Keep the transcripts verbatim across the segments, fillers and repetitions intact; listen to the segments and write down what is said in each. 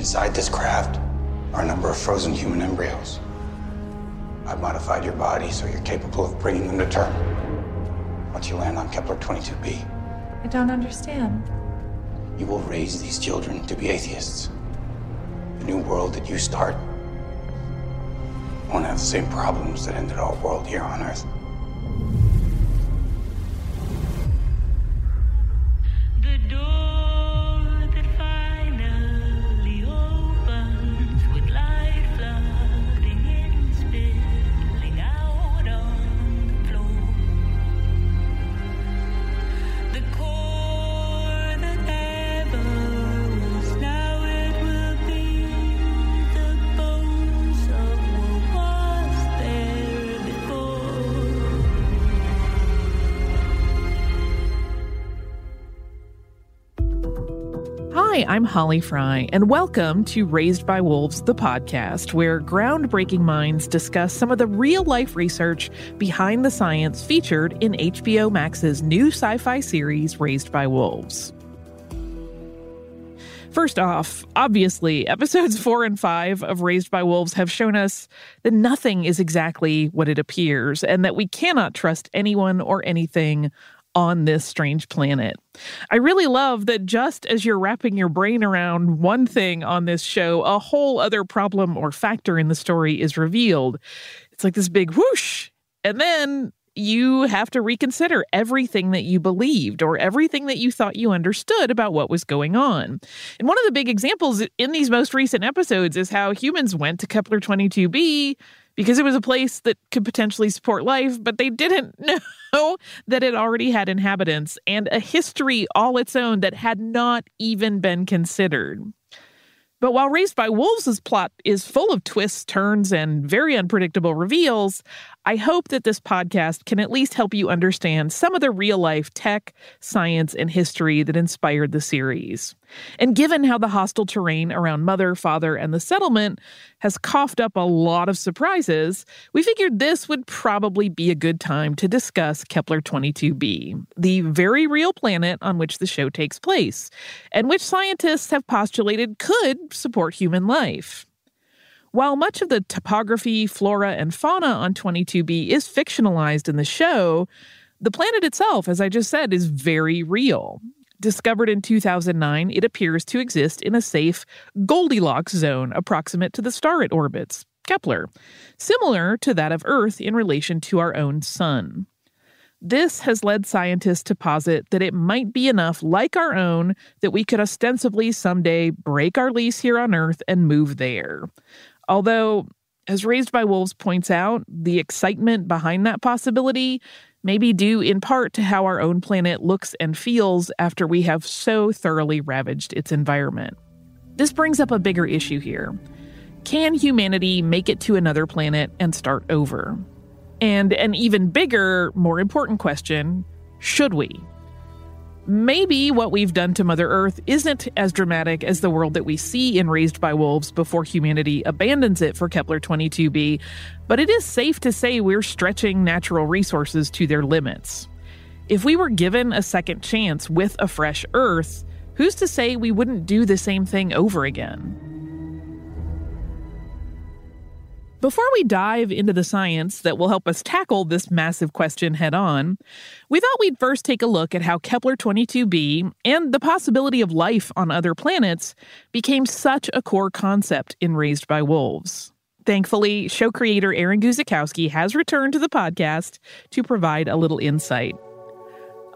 Inside this craft are a number of frozen human embryos. I've modified your body so you're capable of bringing them to term once you land on Kepler twenty-two b. I don't understand. You will raise these children to be atheists. The new world that you start won't have the same problems that ended our world here on Earth. I'm Holly Frey, and welcome to Raised by Wolves, the podcast, where groundbreaking minds discuss some of the real-life research behind the science featured in H B O Max's new sci-fi series, Raised by Wolves. First off, obviously, episodes four and five of Raised by Wolves have shown us that nothing is exactly what it appears, and that we cannot trust anyone or anything on this strange planet. I really love that just as you're wrapping your brain around one thing on this show, a whole other problem or factor in the story is revealed. It's like this big whoosh, and then you have to reconsider everything that you believed or everything that you thought you understood about what was going on. And one of the big examples in these most recent episodes is how humans went to Kepler twenty-two b because it was a place that could potentially support life, but they didn't know that it already had inhabitants and a history all its own that had not even been considered. But while Raised by Wolves' plot is full of twists, turns, and very unpredictable reveals, I hope that this podcast can at least help you understand some of the real-life tech, science, and history that inspired the series. And given how the hostile terrain around Mother, Father, and the settlement has coughed up a lot of surprises, we figured this would probably be a good time to discuss Kepler twenty-two b, the very real planet on which the show takes place, and which scientists have postulated could support human life. While much of the topography, flora, and fauna on twenty-two b is fictionalized in the show, the planet itself, as I just said, is very real. Discovered in two thousand nine, it appears to exist in a safe Goldilocks zone approximate to the star it orbits, Kepler, similar to that of Earth in relation to our own sun. This has led scientists to posit that it might be enough like our own that we could ostensibly someday break our lease here on Earth and move there. Although, as Raised by Wolves points out, the excitement behind that possibility may be due in part to how our own planet looks and feels after we have so thoroughly ravaged its environment. This brings up a bigger issue here. Can humanity make it to another planet and start over? And an even bigger, more important question, should we? Maybe what we've done to Mother Earth isn't as dramatic as the world that we see in Raised by Wolves before humanity abandons it for Kepler twenty-two b, but it is safe to say we're stretching natural resources to their limits. If we were given a second chance with a fresh Earth, who's to say we wouldn't do the same thing over again? Before we dive into the science that will help us tackle this massive question head-on, we thought we'd first take a look at how Kepler twenty-two b and the possibility of life on other planets became such a core concept in Raised by Wolves. Thankfully, show creator Aaron Guzikowski has returned to the podcast to provide a little insight.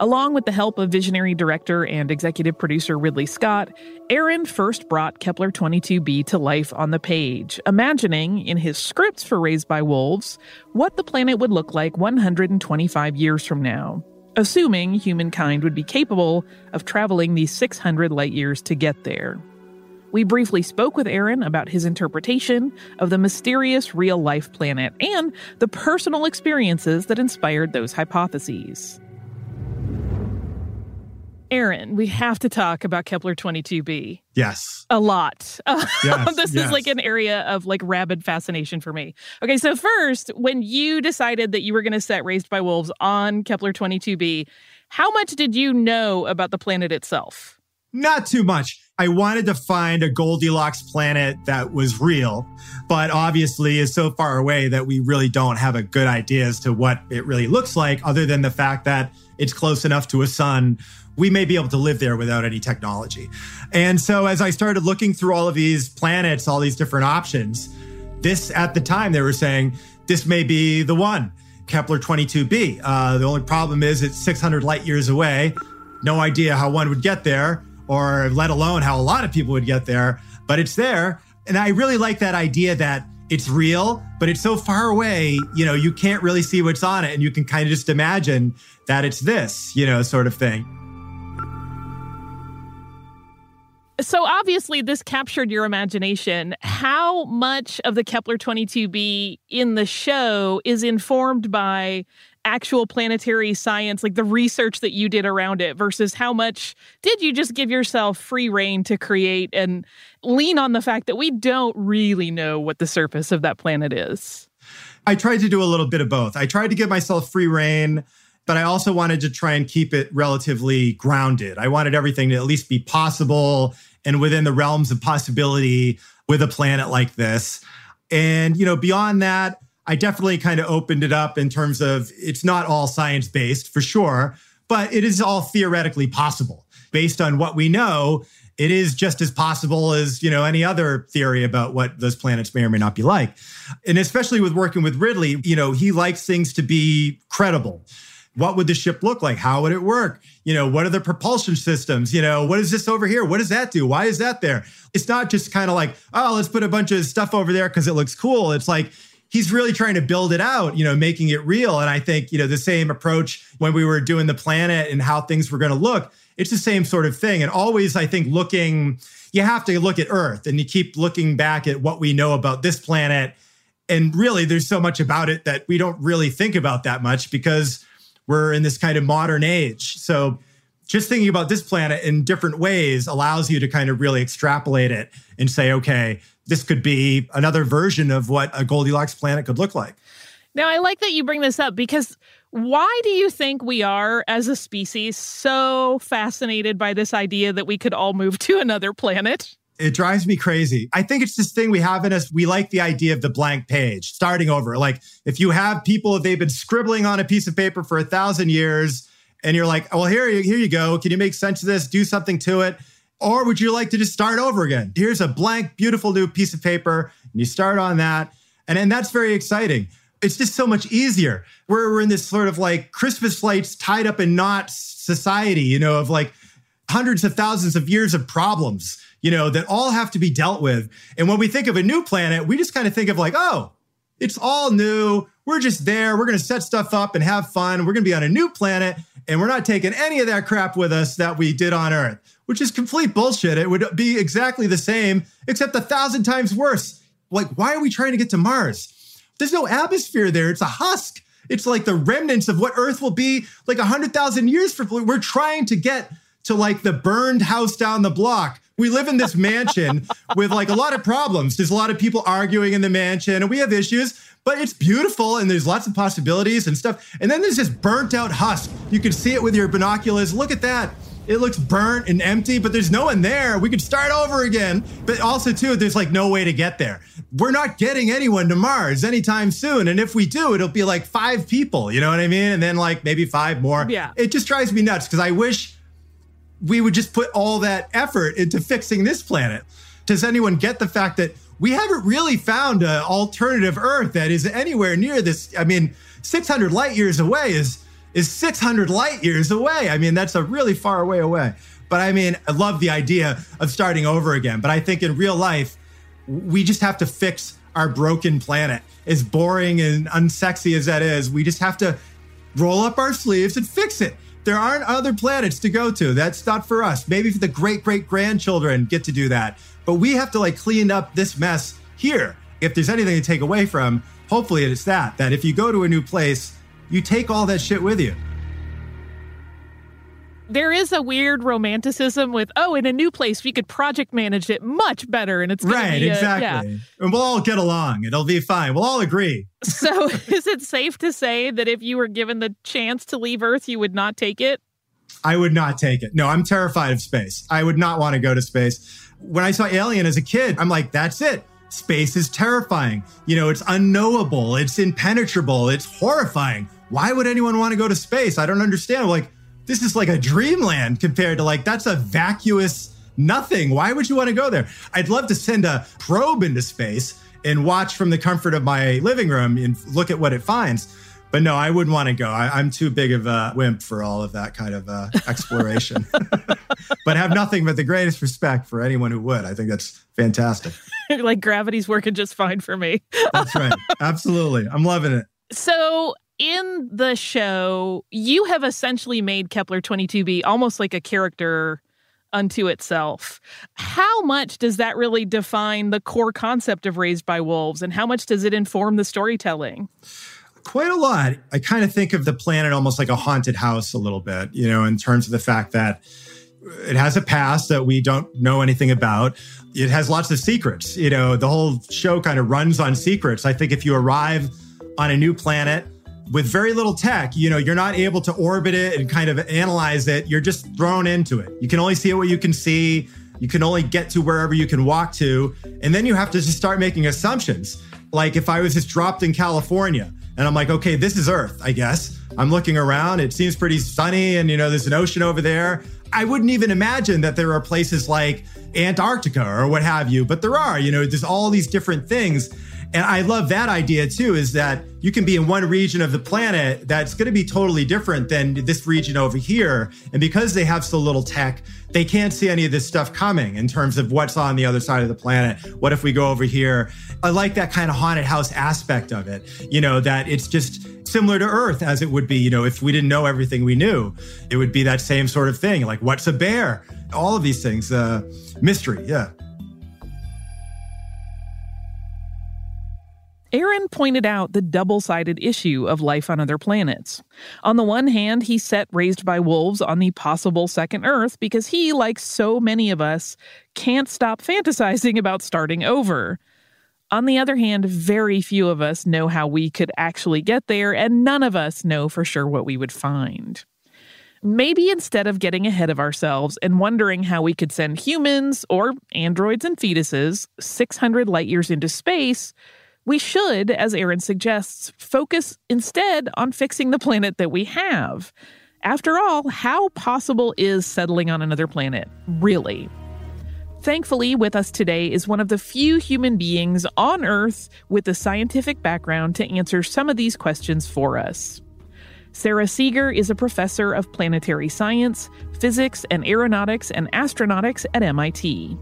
Along with the help of visionary director and executive producer Ridley Scott, Aaron first brought Kepler twenty-two b to life on the page, imagining in his scripts for Raised by Wolves what the planet would look like one hundred twenty-five years from now, assuming humankind would be capable of traveling these six hundred light years to get there. We briefly spoke with Aaron about his interpretation of the mysterious real-life planet and the personal experiences that inspired those hypotheses. Aaron, we have to talk about Kepler twenty-two b. Yes. A lot. Yes, this yes. is like an area of like rabid fascination for me. Okay, so first, when you decided that you were going to set Raised by Wolves on Kepler twenty-two b, how much did you know about the planet itself? Not too much. I wanted to find a Goldilocks planet that was real, but obviously is so far away that we really don't have a good idea as to what it really looks like, other than the fact that it's close enough to a sun. We may be able to live there without any technology. And so as I started looking through all of these planets, all these different options, this at the time they were saying, this may be the one, Kepler twenty-two b. Uh, the only problem is it's six hundred light years away. No idea how one would get there, or let alone how a lot of people would get there, but it's there. And I really like that idea that it's real, but it's so far away, you know, you can't really see what's on it, and you can kind of just imagine that it's this, you know, sort of thing. So obviously this captured your imagination. How much of the Kepler twenty-two b in the show is informed by actual planetary science, like the research that you did around it, versus how much did you just give yourself free rein to create and lean on the fact that we don't really know what the surface of that planet is? I tried to do a little bit of both. I tried to give myself free rein, but I also wanted to try and keep it relatively grounded. I wanted everything to at least be possible and within the realms of possibility with a planet like this. And, you know, beyond that, I definitely kind of opened it up in terms of it's not all science-based for sure, but it is all theoretically possible. Based on what we know, it is just as possible as, you know, any other theory about what those planets may or may not be like. And especially with working with Ridley, you know, he likes things to be credible. What would the ship look like? How would it work? You know, what are the propulsion systems? You know, what is this over here? What does that do? Why is that there? It's not just kind of like, oh, let's put a bunch of stuff over there because it looks cool. It's like, he's really trying to build it out, you know, making it real. And I think, you know, the same approach when we were doing the planet and how things were going to look, it's the same sort of thing. And always, I think, looking, you have to look at Earth and you keep looking back at what we know about this planet. And really, there's so much about it that we don't really think about that much because we're in this kind of modern age. So just thinking about this planet in different ways allows you to kind of really extrapolate it and say, okay, this could be another version of what a Goldilocks planet could look like. Now, I like that you bring this up because why do you think we are, as a species, so fascinated by this idea that we could all move to another planet? It drives me crazy. I think it's this thing we have in us. We like the idea of the blank page, starting over. Like, if you have people, if they've been scribbling on a piece of paper for a thousand years, and you're like, well, here you, here you go. Can you make sense of this? Do something to it. Or would you like to just start over again? Here's a blank, beautiful new piece of paper, and you start on that. And, and that's very exciting. It's just so much easier. We're, we're in this sort of like Christmas lights tied up in knots society, you know, of like hundreds of thousands of years of problems, you know, that all have to be dealt with. And when we think of a new planet, we just kind of think of like, oh, it's all new. We're just there. We're going to set stuff up and have fun. We're going to be on a new planet. And we're not taking any of that crap with us that we did on Earth, which is complete bullshit. It would be exactly the same, except a thousand times worse. Like, why are we trying to get to Mars? There's no atmosphere there. It's a husk. It's like the remnants of what Earth will be like one hundred thousand years from. We're trying to get to like the burned house down the block. We live in this mansion with like a lot of problems. There's a lot of people arguing in the mansion and we have issues, but it's beautiful and there's lots of possibilities and stuff. And then there's this burnt out husk. You can see it with your binoculars. Look at that. It looks burnt and empty, but there's no one there. We could start over again. But also too, there's like no way to get there. We're not getting anyone to Mars anytime soon. And if we do, it'll be like five people, you know what I mean? And then like maybe five more. Yeah. It just drives me nuts because I wish we would just put all that effort into fixing this planet. Does anyone get the fact that we haven't really found an alternative Earth that is anywhere near this? I mean, six hundred light years away is is six hundred light years away. I mean, that's a really far way away. But I mean, I love the idea of starting over again. But I think in real life, we just have to fix our broken planet. As boring and unsexy as that is, we just have to roll up our sleeves and fix it. There aren't other planets to go to. That's not for us. Maybe for the great-great-grandchildren get to do that. But we have to like clean up this mess here. If there's anything to take away from, hopefully it's that, that if you go to a new place, you take all that shit with you. There is a weird romanticism with, oh, in a new place, we could project manage it much better. And it's going right, to be a, exactly. Yeah. And we'll all get along. It'll be fine. We'll all agree. So is it safe to say that if you were given the chance to leave Earth, you would not take it? I would not take it. No, I'm terrified of space. I would not want to go to space. When I saw Alien as a kid, I'm like, that's it. Space is terrifying. You know, it's unknowable. It's impenetrable. It's horrifying. Why would anyone want to go to space? I don't understand. Like, this is like a dreamland compared to like, that's a vacuous nothing. Why would you want to go there? I'd love to send a probe into space and watch from the comfort of my living room and look at what it finds. But no, I wouldn't want to go. I, I'm too big of a wimp for all of that kind of uh, exploration. But have nothing but the greatest respect for anyone who would. I think that's fantastic. Like gravity's working just fine for me. That's right. Absolutely. I'm loving it. So in the show, you have essentially made Kepler twenty-two b almost like a character unto itself. How much does that really define the core concept of Raised by Wolves? And how much does it inform the storytelling? Quite a lot. I kind of think of the planet almost like a haunted house a little bit, you know, in terms of the fact that it has a past that we don't know anything about. It has lots of secrets. You know, the whole show kind of runs on secrets. I think if you arrive on a new planet with very little tech, you know, you're not able to orbit it and kind of analyze it. You're just thrown into it. You can only see what you can see. You can only get to wherever you can walk to. And then you have to just start making assumptions. Like if I was just dropped in California, and I'm like, okay, this is Earth, I guess. I'm looking around. It seems pretty sunny. And, you know, there's an ocean over there. I wouldn't even imagine that there are places like Antarctica or what have you. But there are, you know, there's all these different things. And I love that idea, too, is that you can be in one region of the planet that's going to be totally different than this region over here. And because they have so little tech, they can't see any of this stuff coming in terms of what's on the other side of the planet. What if we go over here? I like that kind of haunted house aspect of it, you know, that it's just similar to Earth as it would be, you know, if we didn't know everything we knew. It would be that same sort of thing, like what's a bear? All of these things, uh, mystery, yeah. Aaron pointed out the double-sided issue of life on other planets. On the one hand, he set Raised by Wolves on the possible second Earth because he, like so many of us, can't stop fantasizing about starting over. On the other hand, very few of us know how we could actually get there, and none of us know for sure what we would find. Maybe instead of getting ahead of ourselves and wondering how we could send humans, or androids and fetuses, six hundred light years into space, we should, as Aaron suggests, focus instead on fixing the planet that we have. After all, how possible is settling on another planet, really? Thankfully, with us today is one of the few human beings on Earth with a scientific background to answer some of these questions for us. Sara Seager is a professor of planetary science, physics, and aeronautics and astronautics at M I T.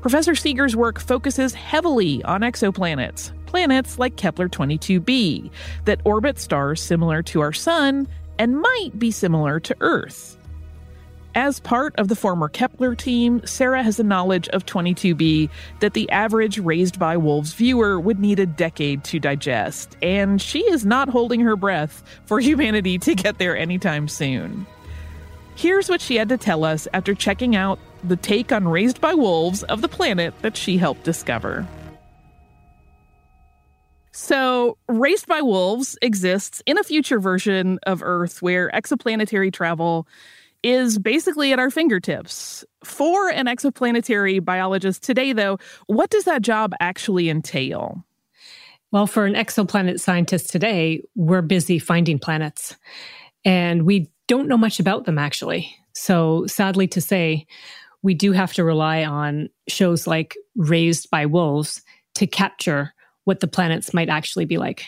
Professor Seager's work focuses heavily on exoplanets, planets like Kepler twenty-two b, that orbit stars similar to our sun and might be similar to Earth. As part of the former Kepler team, Sara has a knowledge of twenty-two b that the average Raised by Wolves viewer would need a decade to digest, and she is not holding her breath for humanity to get there anytime soon. Here's what she had to tell us after checking out the take on Raised by Wolves of the planet that she helped discover. So, Raised by Wolves exists in a future version of Earth where exoplanetary travel is basically at our fingertips. For an exoplanetary biologist today, though, what does that job actually entail? Well, for an exoplanet scientist today, we're busy finding planets. And we don't know much about them, actually. So, sadly to say, we do have to rely on shows like Raised by Wolves to capture what the planets might actually be like.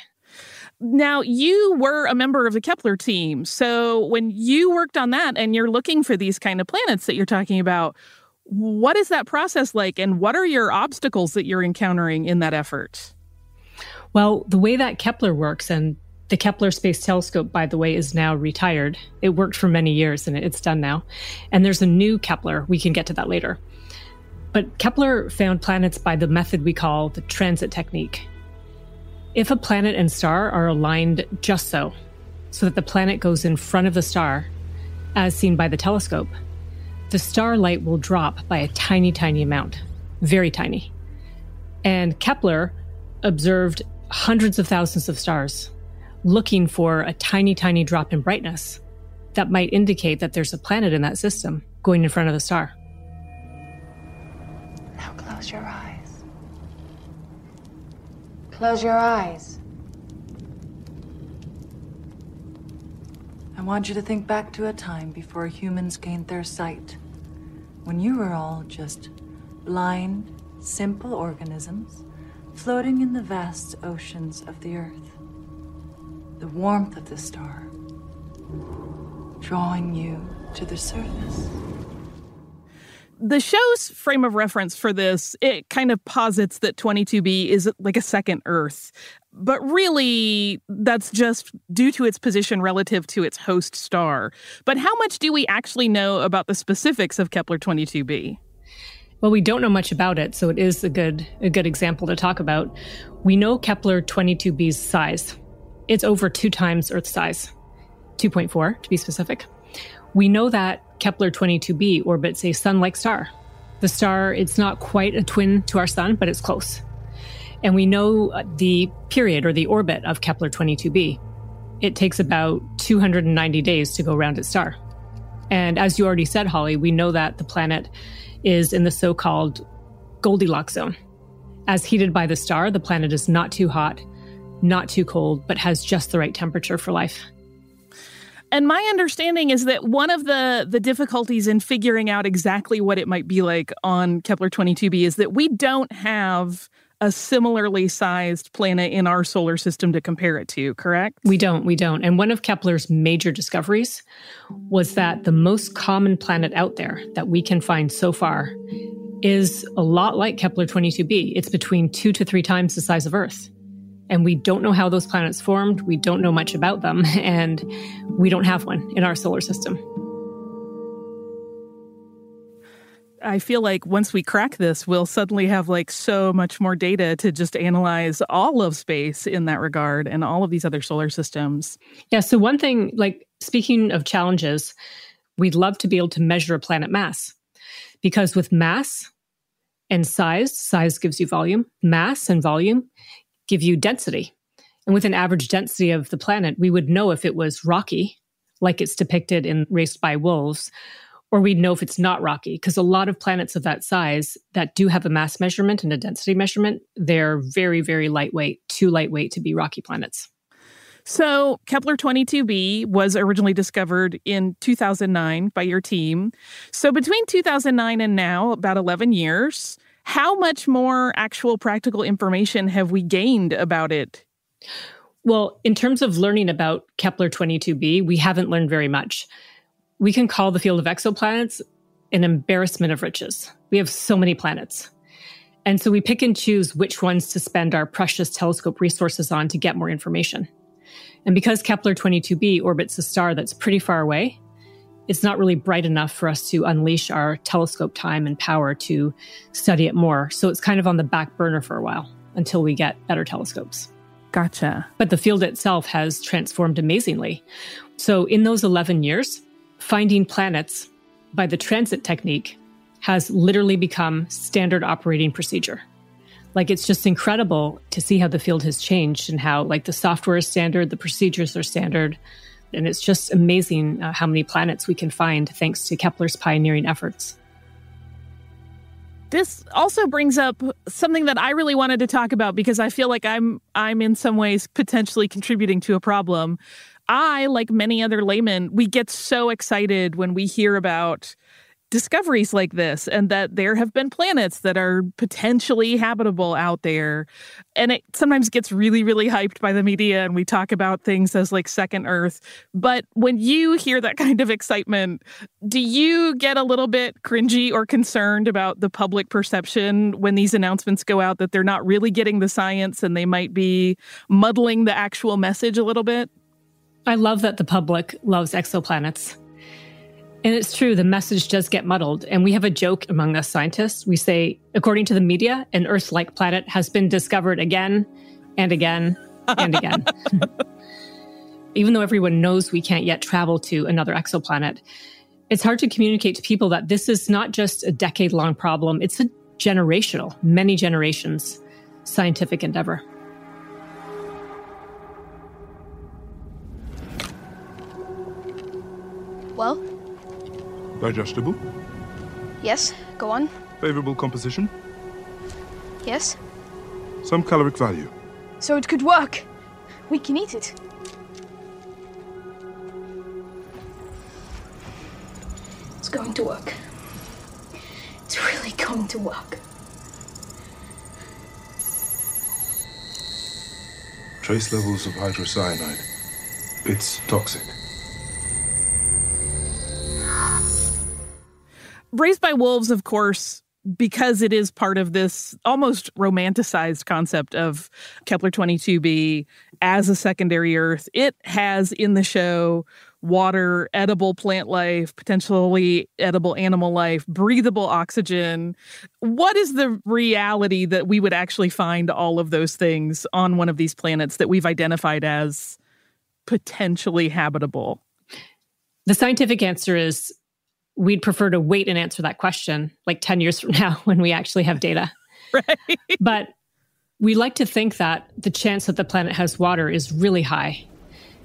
Now, you were a member of the Kepler team. So when you worked on that and you're looking for these kind of planets that you're talking about, what is that process like and what are your obstacles that you're encountering in that effort? Well, the way that Kepler works, and the Kepler Space Telescope, by the way, is now retired. It worked for many years and it's done now. And there's a new Kepler. We can get to that later. But Kepler found planets by the method we call the transit technique. If a planet and star are aligned just so, so that the planet goes in front of the star, as seen by the telescope, the starlight will drop by a tiny, tiny amount, very tiny. And Kepler observed hundreds of thousands of stars, looking for a tiny, tiny drop in brightness. that might indicate that there's a planet in that system going in front of the star. Now close your eyes. Close your eyes. I want you to think back to a time before humans gained their sight, when you were all just blind, simple organisms floating in the vast oceans of the Earth. The warmth of the star drawing you to the surface. The show's frame of reference for this, it kind of posits that twenty-two b is like a second Earth. But really, that's just due to its position relative to its host star. But how much do we actually know about the specifics of Kepler twenty-two b? Well, we don't know much about it, so it is a good a good example to talk about. We know Kepler twenty-two b's size. It's over two times Earth's size, two point four to be specific. We know that Kepler twenty-two b orbits a sun-like star. The star, it's not quite a twin to our sun, but it's close. And we know the period or the orbit of Kepler twenty-two b. It takes about two hundred ninety days to go around its star. And as you already said, Holly, we know that the planet is in the so-called Goldilocks zone. As heated by the star, the planet is not too hot, not too cold, but has just the right temperature for life. And my understanding is that one of the, the difficulties in figuring out exactly what it might be like on Kepler twenty-two b is that we don't have a similarly sized planet in our solar system to compare it to, correct? We don't, we don't. And one of Kepler's major discoveries was that the most common planet out there that we can find so far is a lot like Kepler twenty-two b. It's between two to three times the size of Earth. And we don't know how those planets formed. We don't know much about them. And we don't have one in our solar system. I feel like once we crack this, we'll suddenly have like so much more data to just analyze all of space in that regard and all of these other solar systems. Yeah. So one thing, like speaking of challenges, we'd love to be able to measure a planet mass, because with mass and size, size gives you volume, mass and volume give you density. And with an average density of the planet, we would know if it was rocky, like it's depicted in Raised by Wolves, or we'd know if it's not rocky, because a lot of planets of that size that do have a mass measurement and a density measurement, they're very, very lightweight, too lightweight to be rocky planets. So Kepler twenty-two b was originally discovered in two thousand nine by your team. So between two thousand nine and now, about eleven years, how much more actual practical information have we gained about it? Well, in terms of learning about Kepler twenty-two b, we haven't learned very much. We can call the field of exoplanets an embarrassment of riches. We have so many planets. And so we pick and choose which ones to spend our precious telescope resources on to get more information. And because Kepler twenty-two b orbits a star that's pretty far away, it's not really bright enough for us to unleash our telescope time and power to study it more. So it's kind of on the back burner for a while until we get better telescopes. Gotcha. But the field itself has transformed amazingly. So in those eleven years, finding planets by the transit technique has literally become standard operating procedure. Like, it's just incredible to see how the field has changed and how, like, the software is standard, the procedures are standard. And it's just amazing uh, how many planets we can find thanks to Kepler's pioneering efforts. This also brings up something that I really wanted to talk about, because I feel like I'm I'm in some ways potentially contributing to a problem. I, like many other laymen, we get so excited when we hear about discoveries like this and that there have been planets that are potentially habitable out there. And it sometimes gets really, really hyped by the media, and we talk about things as like second Earth. But when you hear that kind of excitement, do you get a little bit cringy or concerned about the public perception when these announcements go out that they're not really getting the science and they might be muddling the actual message a little bit? I love that the public loves exoplanets. And it's true, the message does get muddled. And we have a joke among us scientists. We say, according to the media, an Earth-like planet has been discovered again and again and again. Even though everyone knows we can't yet travel to another exoplanet, it's hard to communicate to people that this is not just a decade-long problem. It's a generational, many generations scientific endeavor. Digestible? Yes, go on. Favorable composition? Yes. Some caloric value. So it could work. We can eat it. It's going to work. It's really going to work. Trace levels of hydrocyanide. It's toxic. Raised by Wolves, of course, because it is part of this almost romanticized concept of Kepler twenty-two b as a secondary Earth. It has in the show water, edible plant life, potentially edible animal life, breathable oxygen. What is the reality that we would actually find all of those things on one of these planets that we've identified as potentially habitable? The scientific answer is we'd prefer to wait and answer that question like ten years from now when we actually have data. Right. But we like to think that the chance that the planet has water is really high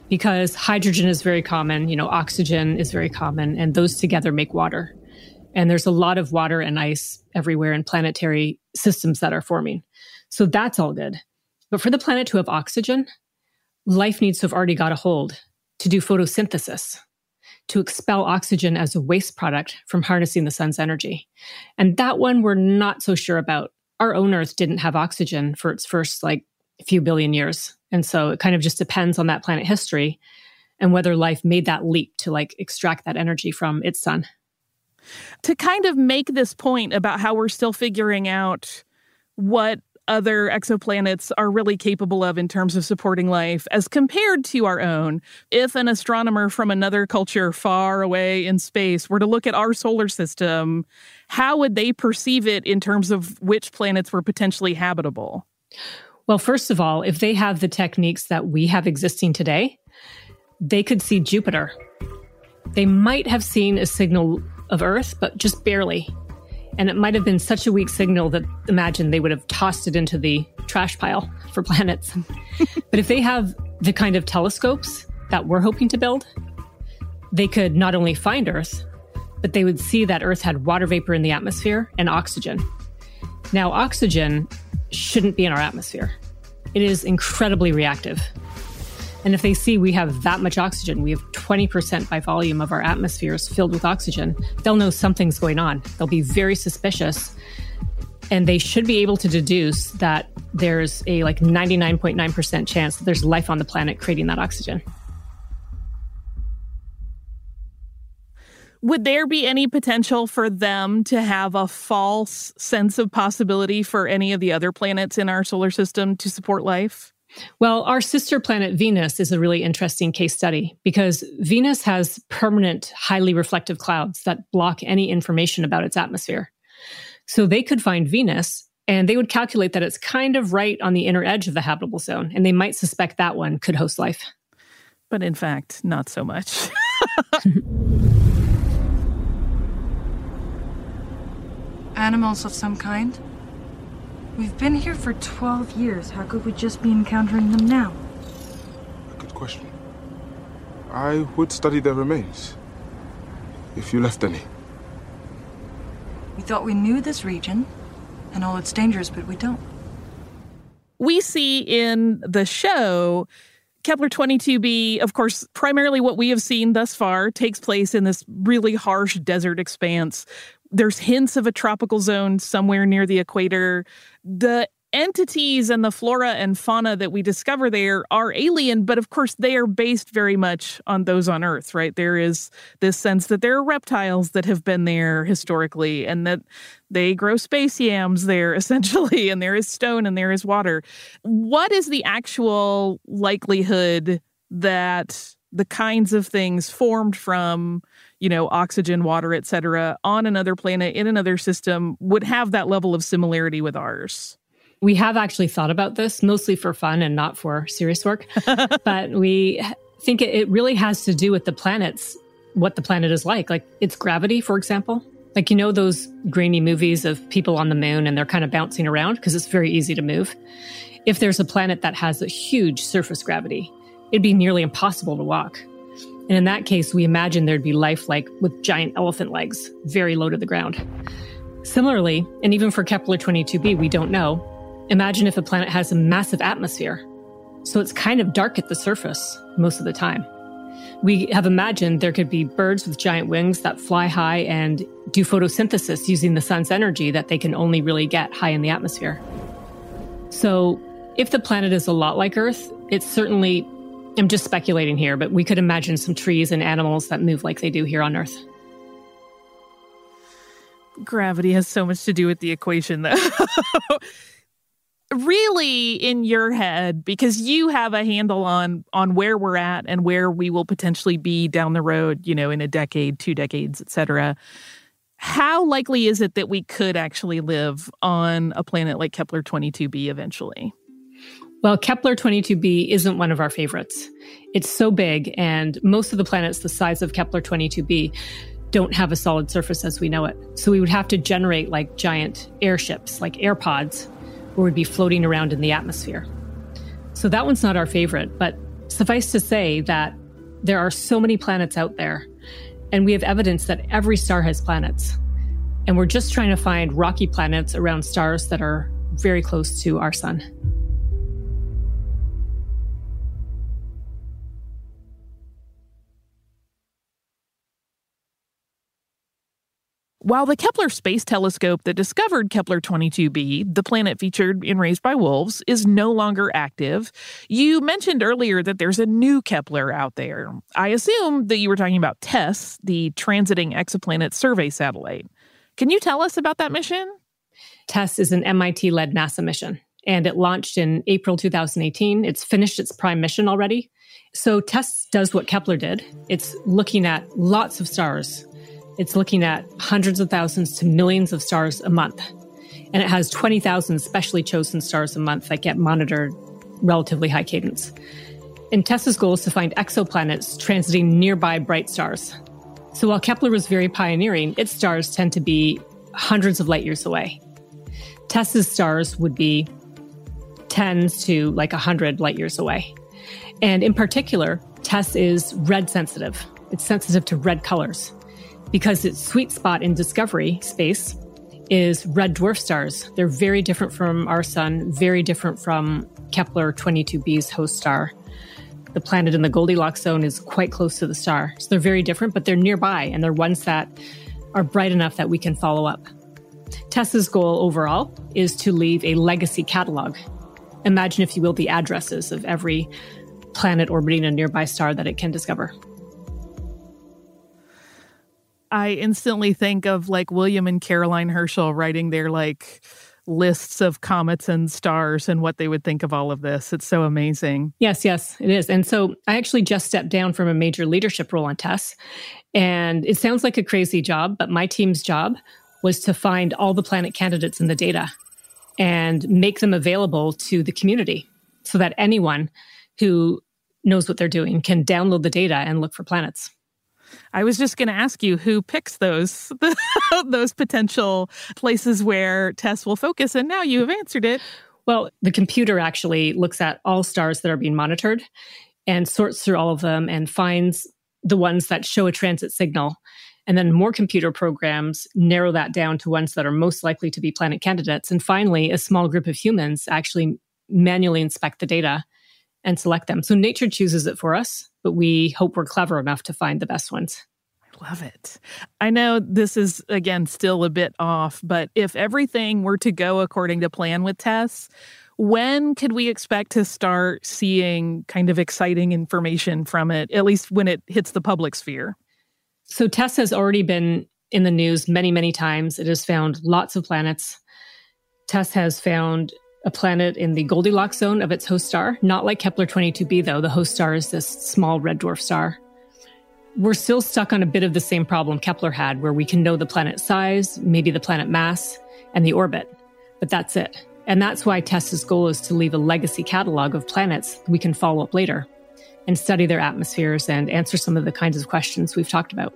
because hydrogen is very common, you know, oxygen is very common, and those together make water. And there's a lot of water and ice everywhere in planetary systems that are forming. So that's all good. But for the planet to have oxygen, life needs to have already got a hold to do photosynthesis, to expel oxygen as a waste product from harnessing the sun's energy. And that one we're not so sure about. Our own Earth didn't have oxygen for its first like few billion years. And so it kind of just depends on that planet history and whether life made that leap to like extract that energy from its sun. To kind of make this point about how we're still figuring out what other exoplanets are really capable of in terms of supporting life as compared to our own. If an astronomer from another culture far away in space were to look at our solar system, how would they perceive it in terms of which planets were potentially habitable? Well, first of all, if they have the techniques that we have existing today, they could see Jupiter. They might have seen a signal of Earth, but just barely. And it might have been such a weak signal that, imagine, they would have tossed it into the trash pile for planets. But if they have the kind of telescopes that we're hoping to build, they could not only find Earth, but they would see that Earth had water vapor in the atmosphere and oxygen. Now, oxygen shouldn't be in our atmosphere. It is incredibly reactive. And if they see we have that much oxygen, we have twenty percent by volume of our atmosphere is filled with oxygen, they'll know something's going on. They'll be very suspicious. And they should be able to deduce that there's a like ninety-nine point nine percent chance that there's life on the planet creating that oxygen. Would there be any potential for them to have a false sense of possibility for any of the other planets in our solar system to support life? Well, our sister planet Venus is a really interesting case study because Venus has permanent, highly reflective clouds that block any information about its atmosphere. So they could find Venus and they would calculate that it's kind of right on the inner edge of the habitable zone, and they might suspect that one could host life. But in fact, not so much. Animals of some kind? We've been here for twelve years. How could we just be encountering them now? Good question. I would study their remains, if you left any. We thought we knew this region and all its dangers, but we don't. We see in the show Kepler twenty-two b, of course, primarily what we have seen thus far takes place in this really harsh desert expanse. There's hints of a tropical zone somewhere near the equator. The entities and the flora and fauna that we discover there are alien, but of course they are based very much on those on Earth, right? There is this sense that there are reptiles that have been there historically and that they grow space yams there, essentially, and there is stone and there is water. What is the actual likelihood that the kinds of things formed from, you know, oxygen, water, et cetera, on another planet, in another system, would have that level of similarity with ours? We have actually thought about this, mostly for fun and not for serious work. But we think it, it really has to do with the planets, what the planet is like, like its gravity, for example. Like, you know, those grainy movies of people on the moon and they're kind of bouncing around because it's very easy to move. If there's a planet that has a huge surface gravity, it'd be nearly impossible to walk. And in that case, we imagine there'd be life like with giant elephant legs, very low to the ground. Similarly, and even for Kepler twenty-two b, we don't know. Imagine if a planet has a massive atmosphere. So it's kind of dark at the surface most of the time. We have imagined there could be birds with giant wings that fly high and do photosynthesis using the sun's energy that they can only really get high in the atmosphere. So if the planet is a lot like Earth, it's certainly, I'm just speculating here, but we could imagine some trees and animals that move like they do here on Earth. Gravity has so much to do with the equation, though. Really, in your head, because you have a handle on on where we're at and where we will potentially be down the road, you know, in a decade, two decades, et cetera. How likely is it that we could actually live on a planet like Kepler twenty-two b eventually? Well, Kepler twenty-two b isn't one of our favorites. It's so big, and most of the planets the size of Kepler twenty-two b don't have a solid surface as we know it. So we would have to generate like giant airships, like air pods, where we'd be floating around in the atmosphere. So that one's not our favorite, but suffice to say that there are so many planets out there, and we have evidence that every star has planets. And we're just trying to find rocky planets around stars that are very close to our sun. While the Kepler Space Telescope that discovered Kepler twenty-two b, the planet featured in Raised by Wolves, is no longer active, you mentioned earlier that there's a new Kepler out there. I assume that you were talking about TESS, the Transiting Exoplanet Survey Satellite. Can you tell us about that mission? TESS is an M I T-led NASA mission, and it launched in April twenty eighteen. It's finished its prime mission already. So TESS does what Kepler did. It's looking at lots of stars. It's looking at hundreds of thousands to millions of stars a month. And it has twenty thousand specially chosen stars a month that get monitored relatively high cadence. And TESS's goal is to find exoplanets transiting nearby bright stars. So while Kepler was very pioneering, its stars tend to be hundreds of light years away. TESS's stars would be tens to like one hundred light years away. And in particular, TESS is red sensitive. It's sensitive to red colors, because its sweet spot in discovery space is red dwarf stars. They're very different from our sun, very different from Kepler twenty-two b's host star. The planet in the Goldilocks zone is quite close to the star. So they're very different, but they're nearby, and they're ones that are bright enough that we can follow up. TESS's goal overall is to leave a legacy catalog. Imagine, if you will, the addresses of every planet orbiting a nearby star that it can discover. I instantly think of like William and Caroline Herschel writing their like lists of comets and stars and what they would think of all of this. It's so amazing. Yes, yes, it is. And so I actually just stepped down from a major leadership role on TESS. And it sounds like a crazy job, but my team's job was to find all the planet candidates in the data and make them available to the community so that anyone who knows what they're doing can download the data and look for planets. I was just going to ask you who picks those those potential places where TESS will focus, and now you have answered it. Well, the computer actually looks at all stars that are being monitored and sorts through all of them and finds the ones that show a transit signal. And then more computer programs narrow that down to ones that are most likely to be planet candidates. And finally, a small group of humans actually manually inspect the data and select them. So nature chooses it for us, but we hope we're clever enough to find the best ones. I love it. I know this is, again, still a bit off, but if everything were to go according to plan with TESS, when could we expect to start seeing kind of exciting information from it, at least when it hits the public sphere? So TESS has already been in the news many, many times. It has found lots of planets. TESS has found a planet in the Goldilocks zone of its host star. Not like Kepler twenty-two b, though. The host star is this small red dwarf star. We're still stuck on a bit of the same problem Kepler had, where we can know the planet size, maybe the planet mass, and the orbit. But that's it. And that's why TESS's goal is to leave a legacy catalog of planets we can follow up later and study their atmospheres and answer some of the kinds of questions we've talked about.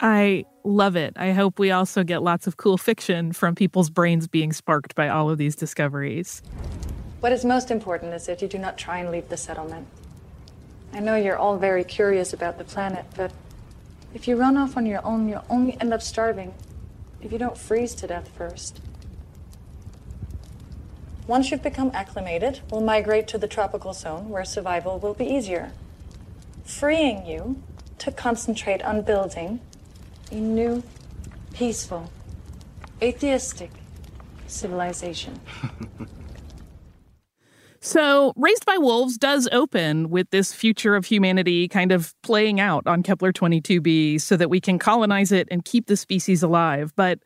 I love it. I hope we also get lots of cool fiction from people's brains being sparked by all of these discoveries. What is most important is that you do not try and leave the settlement. I know you're all very curious about the planet, but if you run off on your own, you'll only end up starving if you don't freeze to death first. Once you've become acclimated, we'll migrate to the tropical zone where survival will be easier, freeing you to concentrate on building a new, peaceful, atheistic civilization. So, Raised by Wolves does open with this future of humanity kind of playing out on Kepler twenty-two b so that we can colonize it and keep the species alive. But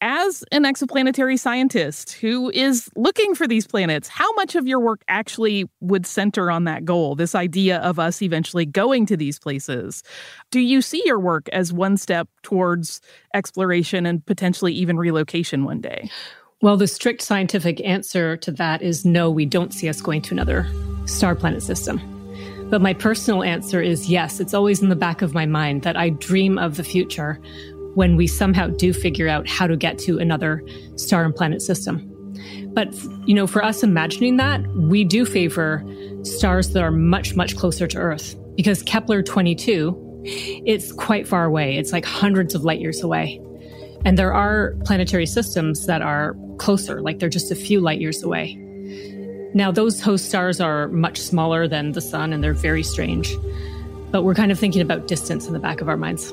as an exoplanetary scientist who is looking for these planets, how much of your work actually would center on that goal, this idea of us eventually going to these places? Do you see your work as one step towards exploration and potentially even relocation one day? Well, the strict scientific answer to that is no, we don't see us going to another star-planet system. But my personal answer is yes, it's always in the back of my mind that I dream of the future when we somehow do figure out how to get to another star and planet system. But, you know, for us imagining that, we do favor stars that are much, much closer to Earth, because Kepler twenty-two, it's quite far away. It's like hundreds of light years away. And there are planetary systems that are closer, like they're just a few light years away. Now, those host stars are much smaller than the sun, and they're very strange. But we're kind of thinking about distance in the back of our minds.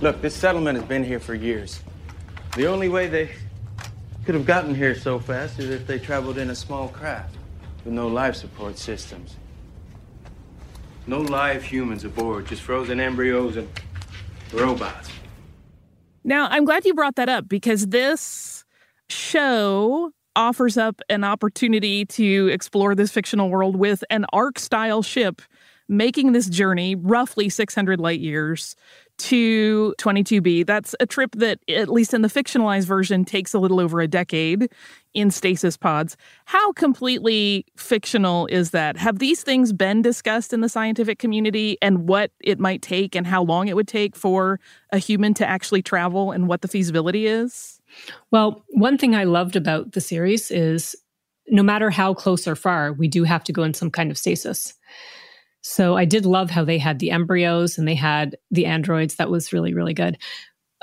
Look, this settlement has been here for years. The only way they could have gotten here so fast is if they traveled in a small craft with no life support systems. No live humans aboard, just frozen embryos and robots. Now, I'm glad you brought that up, because this show offers up an opportunity to explore this fictional world with an Ark-style ship making this journey, roughly six hundred light years, to twenty-two b. That's a trip that, at least in the fictionalized version, takes a little over a decade in stasis pods. How completely fictional is that? Have these things been discussed in the scientific community, and what it might take and how long it would take for a human to actually travel and what the feasibility is? Well, one thing I loved about the series is no matter how close or far, we do have to go in some kind of stasis. So I did love how they had the embryos and they had the androids. That was really, really good.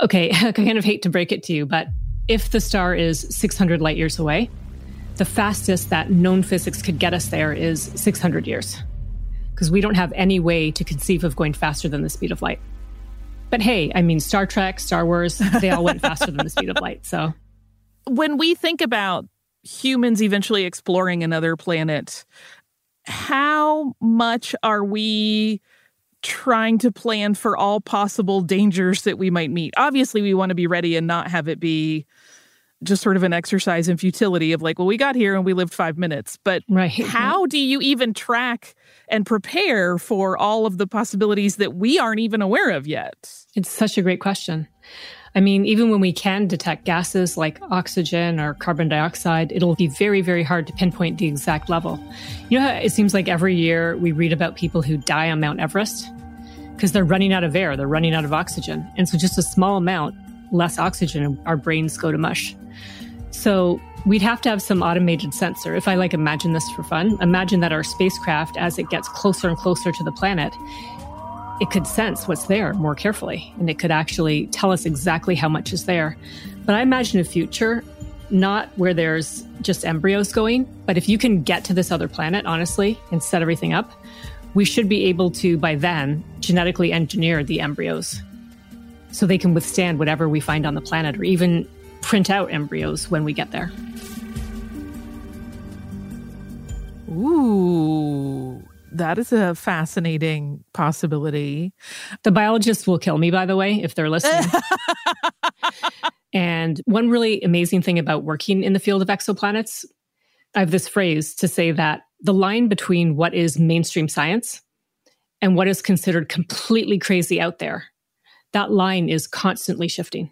Okay, I kind of hate to break it to you, but if the star is six hundred light years away, the fastest that known physics could get us there is six hundred years, because we don't have any way to conceive of going faster than the speed of light. But hey, I mean, Star Trek, Star Wars, they all went faster than the speed of light. So when we think about humans eventually exploring another planet, how much are we trying to plan for all possible dangers that we might meet? Obviously, we want to be ready and not have it be just sort of an exercise in futility of like, well, we got here and we lived five minutes. But right. How do you even track and prepare for all of the possibilities that we aren't even aware of yet? It's such a great question. I mean, even when we can detect gases like oxygen or carbon dioxide, it'll be very, very hard to pinpoint the exact level. You know how it seems like every year we read about people who die on Mount Everest? Because they're running out of air, they're running out of oxygen. And so just a small amount, less oxygen, our brains go to mush. So we'd have to have some automated sensor. If I like imagine this for fun, imagine that our spacecraft, as it gets closer and closer to the planet, it could sense what's there more carefully, and it could actually tell us exactly how much is there. But I imagine a future not where there's just embryos going, but if you can get to this other planet, honestly, and set everything up, we should be able to, by then, genetically engineer the embryos so they can withstand whatever we find on the planet, or even print out embryos when we get there. Ooh. That is a fascinating possibility. The biologists will kill me, by the way, if they're listening. And one really amazing thing about working in the field of exoplanets, I have this phrase to say that the line between what is mainstream science and what is considered completely crazy out there, that line is constantly shifting.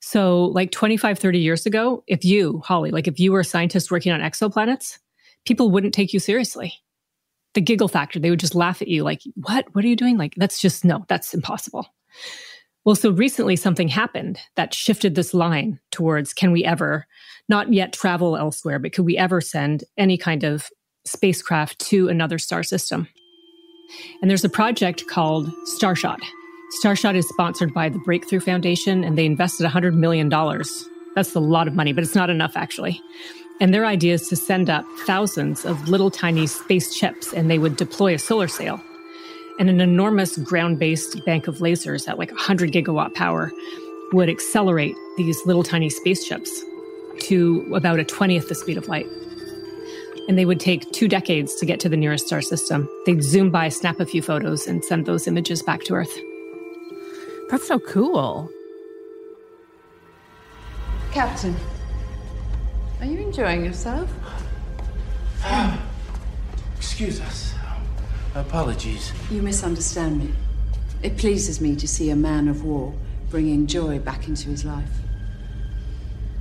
So like twenty-five, thirty years ago, if you, Holly, like if you were a scientist working on exoplanets, people wouldn't take you seriously. The giggle factor, they would just laugh at you like, what? What are you doing? Like, that's just, no, that's impossible. Well, so recently something happened that shifted this line towards, can we ever, not yet travel elsewhere, but could we ever send any kind of spacecraft to another star system? And there's a project called Starshot. Starshot is sponsored by the Breakthrough Foundation, and they invested one hundred million dollars. That's a lot of money, but it's not enough, actually. And their idea is to send up thousands of little tiny space chips, and they would deploy a solar sail and an enormous ground-based bank of lasers at like one hundred gigawatt power would accelerate these little tiny space chips to about a twentieth the speed of light. And they would take two decades to get to the nearest star system. They'd zoom by, snap a few photos, and send those images back to Earth. That's so cool. Captain, are you enjoying yourself? Um, excuse us. Apologies. You misunderstand me. It pleases me to see a man of war bringing joy back into his life.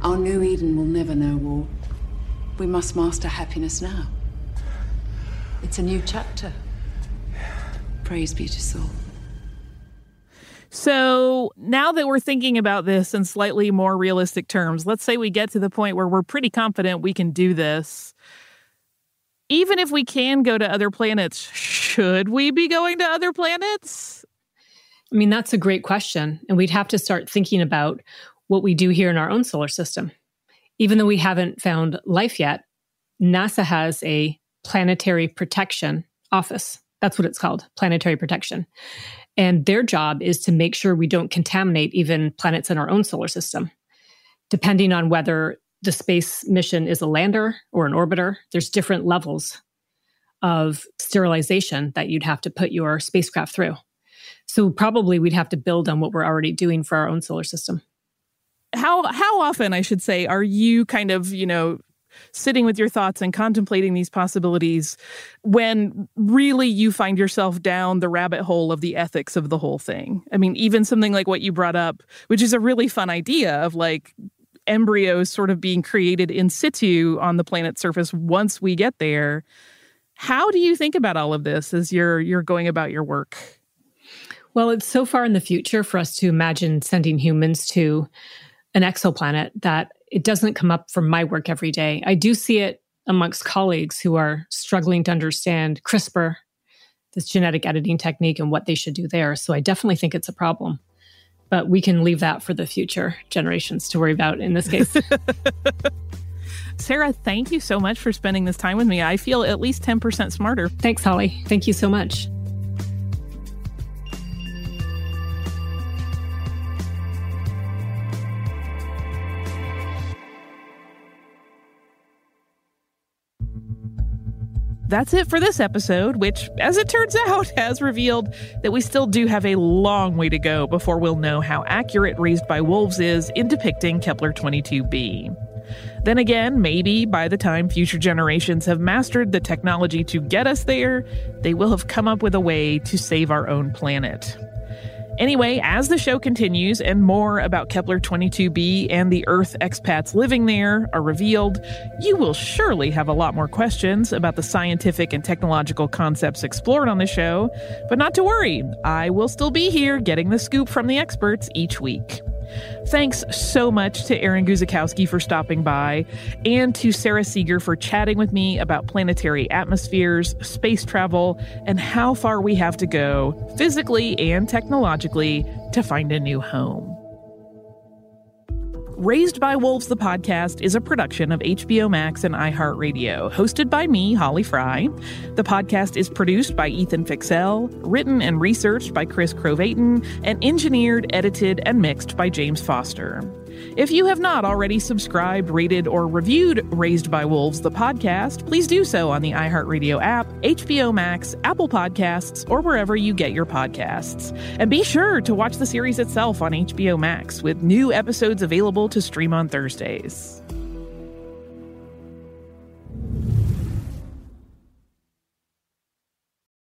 Our new Eden will never know war. We must master happiness now. It's a new chapter. Praise be to Saul. So now that we're thinking about this in slightly more realistic terms, let's say we get to the point where we're pretty confident we can do this. Even if we can go to other planets, should we be going to other planets? I mean, that's a great question. And we'd have to start thinking about what we do here in our own solar system. Even though we haven't found life yet, NASA has a planetary protection office. That's what it's called, planetary protection. And their job is to make sure we don't contaminate even planets in our own solar system. Depending on whether the space mission is a lander or an orbiter, there's different levels of sterilization that you'd have to put your spacecraft through. So probably we'd have to build on what we're already doing for our own solar system. How how often, I should say, are you kind of, you know, sitting with your thoughts and contemplating these possibilities when really you find yourself down the rabbit hole of the ethics of the whole thing? I mean, even something like what you brought up, which is a really fun idea of like embryos sort of being created in situ on the planet's surface once we get there. How do you think about all of this as you're you're going about your work? Well, it's so far in the future for us to imagine sending humans to an exoplanet that it doesn't come up from my work every day. I do see it amongst colleagues who are struggling to understand CRISPR, this genetic editing technique, and what they should do there. So I definitely think it's a problem. But we can leave that for the future generations to worry about in this case. Sara, thank you so much for spending this time with me. I feel at least ten percent smarter. Thanks, Holly. Thank you so much. That's it for this episode, which, as it turns out, has revealed that we still do have a long way to go before we'll know how accurate Raised by Wolves is in depicting Kepler twenty-two b. Then again, maybe by the time future generations have mastered the technology to get us there, they will have come up with a way to save our own planet. Anyway, as the show continues and more about Kepler twenty-two b and the Earth expats living there are revealed, you will surely have a lot more questions about the scientific and technological concepts explored on the show. But not to worry, I will still be here getting the scoop from the experts each week. Thanks so much to Aaron Guzikowski for stopping by, and to Sara Seager for chatting with me about planetary atmospheres, space travel, and how far we have to go, physically and technologically, to find a new home. Raised by Wolves, the podcast, is a production of H B O Max and iHeartRadio, hosted by me, Holly Frey. The podcast is produced by Ethan Fixell, written and researched by Chris Crovaton, and engineered, edited, and mixed by James Foster. If you have not already subscribed, rated, or reviewed Raised by Wolves, the podcast, please do so on the iHeartRadio app, H B O Max, Apple Podcasts, or wherever you get your podcasts. And be sure to watch the series itself on H B O Max, with new episodes available to stream on Thursdays.